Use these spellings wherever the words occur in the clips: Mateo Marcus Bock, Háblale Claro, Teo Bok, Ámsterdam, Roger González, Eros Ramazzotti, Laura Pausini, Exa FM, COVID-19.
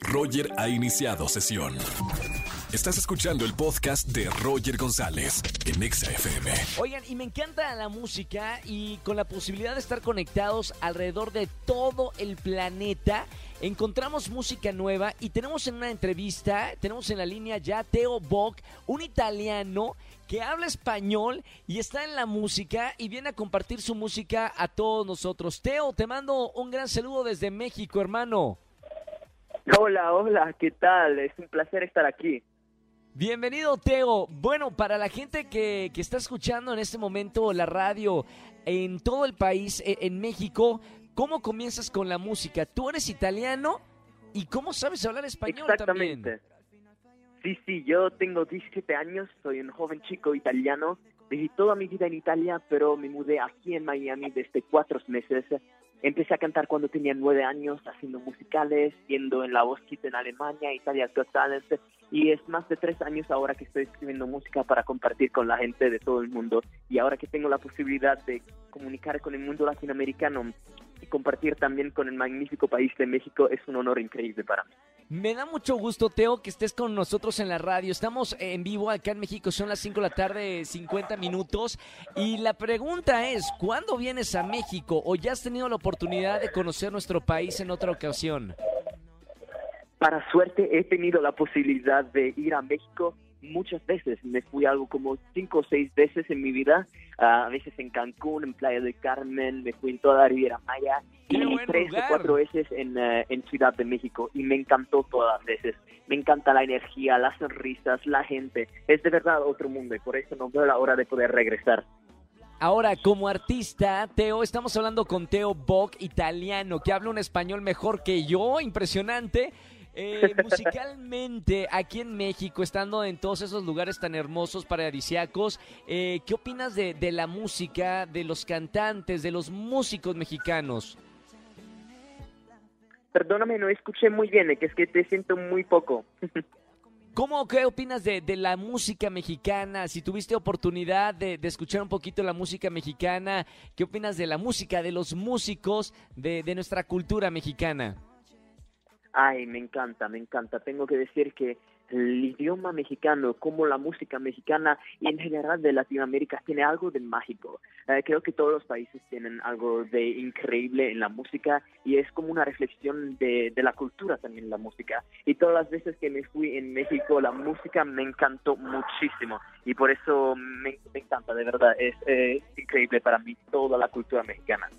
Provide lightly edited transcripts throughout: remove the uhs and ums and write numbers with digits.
Roger ha iniciado sesión. Estás escuchando el podcast de Roger González en Exa FM. Oigan, y me encanta la música y con la posibilidad de estar conectados alrededor de todo el planeta, encontramos música nueva y tenemos en una entrevista, tenemos en la línea ya a Mateo Bock, un italiano que habla español y está en la música y viene a compartir su música a todos nosotros. Teo, te mando un gran saludo desde México, hermano. Hola, ¿qué tal? Es un placer estar aquí. Bienvenido, Teo. Bueno, para la gente que está escuchando en este momento la radio en todo el país, en México, ¿cómo comienzas con la música? Tú eres italiano y ¿cómo sabes hablar español también? Exactamente. Sí, yo tengo 17 años, soy un joven chico italiano. Viví toda mi vida en Italia, pero me mudé aquí en Miami desde 4 meses. Empecé a cantar cuando tenía 9 años, haciendo musicales, yendo en la voz kit en Alemania, Italia Got Talent, y es más de 3 años ahora que estoy escribiendo música para compartir con la gente de todo el mundo. Y ahora que tengo la posibilidad de comunicar con el mundo latinoamericano y compartir también con el magnífico país de México, es un honor increíble para mí. Me da mucho gusto, Teo, que estés con nosotros en la radio. Estamos en vivo acá en México, son las 5 de la tarde, 50 minutos. Y la pregunta es, ¿cuándo vienes a México o ya has tenido la oportunidad de conocer nuestro país en otra ocasión? Para suerte, he tenido la posibilidad de ir a México muchas veces. Me fui algo como 5 o 6 veces en mi vida. A veces en Cancún, en Playa del Carmen, me fui en toda la Riviera Maya. Y 3 o 4 veces en Ciudad de México, y me encantó todas las veces. Me encanta la energía, las sonrisas, la gente. Es de verdad otro mundo y por eso no veo la hora de poder regresar. Ahora, como artista, Teo, estamos hablando con Mateo Bock, italiano, que habla un español mejor que yo, impresionante. Musicalmente, aquí en México, estando en todos esos lugares tan hermosos, paradisíacos, ¿qué opinas de la música, de los cantantes, de los músicos mexicanos? Perdóname, no escuché muy bien, que es que te siento muy poco. ¿Qué opinas de la música mexicana? Si tuviste oportunidad de escuchar un poquito la música mexicana, ¿qué opinas de la música, de los músicos, de nuestra cultura mexicana? Ay, me encanta. Tengo que decir que el idioma mexicano, como la música mexicana y en general de Latinoamérica, tiene algo de mágico. Creo que todos los países tienen algo de increíble en la música y es como una reflexión de la cultura también la música. Y todas las veces que me fui en México, la música me encantó muchísimo y por eso me encanta, de verdad. Es increíble para mí toda la cultura mexicana.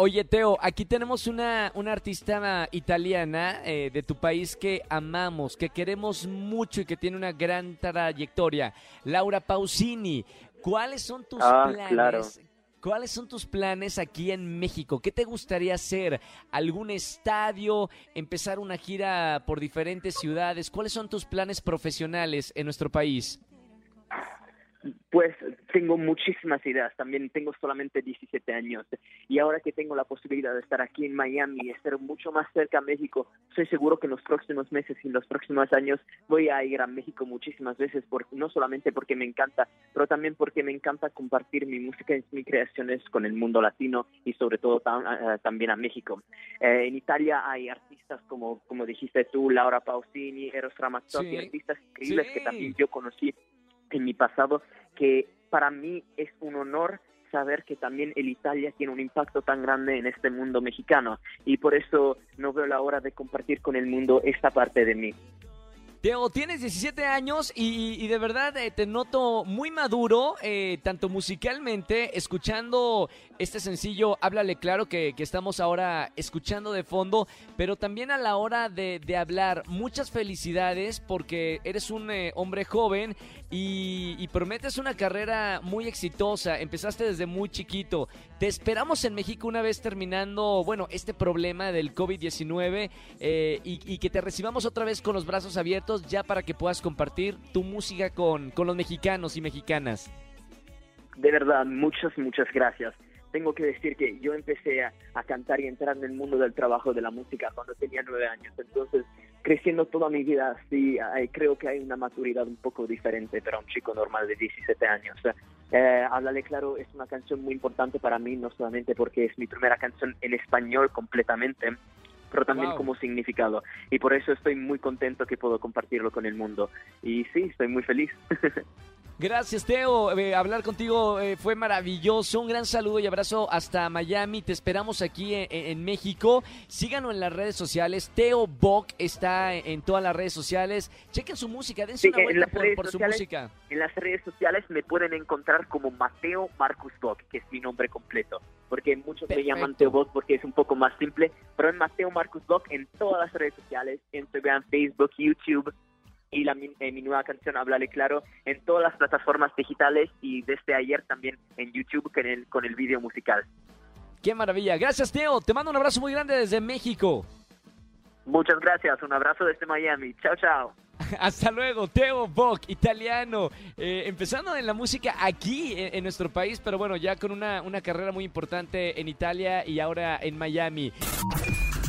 Oye, Teo, aquí tenemos una artista italiana de tu país que amamos, que queremos mucho y que tiene una gran trayectoria, Laura Pausini. ¿Cuáles son tus planes? Claro. ¿Cuáles son tus planes aquí en México? ¿Qué te gustaría hacer? ¿Algún estadio? ¿Empezar una gira por diferentes ciudades? ¿Cuáles son tus planes profesionales en nuestro país? Pues tengo muchísimas ideas, también tengo solamente 17 años y ahora que tengo la posibilidad de estar aquí en Miami y estar mucho más cerca a México, estoy seguro que en los próximos meses y en los próximos años voy a ir a México muchísimas veces, no solamente porque me encanta, pero también porque me encanta compartir mi música y mis creaciones con el mundo latino y sobre todo también a México. En Italia hay artistas como dijiste tú, Laura Pausini, Eros Ramazzotti, artistas increíbles que también yo conocí en mi pasado, que para mí es un honor saber que también el Italia tiene un impacto tan grande en este mundo mexicano y por eso no veo la hora de compartir con el mundo esta parte de mí. Teo, tienes 17 años y de verdad te noto muy maduro, tanto musicalmente, escuchando este sencillo Háblale Claro que estamos ahora escuchando de fondo, pero también a la hora de hablar. Muchas felicidades porque eres un hombre joven y prometes una carrera muy exitosa. Empezaste desde muy chiquito. Te esperamos en México una vez terminando, este problema del COVID-19 y que te recibamos otra vez con los brazos abiertos ya para que puedas compartir tu música con los mexicanos y mexicanas. De verdad, muchas gracias. Tengo que decir que yo empecé a cantar y entrar en el mundo del trabajo de la música cuando tenía 9 años, entonces creciendo toda mi vida así, creo que hay una maturidad un poco diferente para un chico normal de 17 años. Háblale Claro es una canción muy importante para mí, no solamente porque es mi primera canción en español completamente, pero también como significado. Y por eso estoy muy contento que puedo compartirlo con el mundo. Y sí, estoy muy feliz. Gracias, Teo. Hablar contigo fue maravilloso. Un gran saludo y abrazo hasta Miami. Te esperamos aquí en México. Síganos en las redes sociales. Teo Bock está en todas las redes sociales. Chequen su música, dense una vuelta por su música. En las redes sociales me pueden encontrar como Mateo Marcus Bock, que es mi nombre completo. Porque muchos me llaman Teo Bock porque es un poco más simple. Pero es Mateo Marcus Bock en todas las redes sociales. Instagram, Facebook, YouTube. Y mi nueva canción, Háblale Claro, en todas las plataformas digitales y desde ayer también en YouTube con el video musical. ¡Qué maravilla! Gracias, Teo. Te mando un abrazo muy grande desde México. Muchas gracias. Un abrazo desde Miami. Chao, chao. Hasta luego, Teo Bock, italiano, empezando en la música aquí en nuestro país, pero bueno, ya con una carrera muy importante en Italia y ahora en Miami.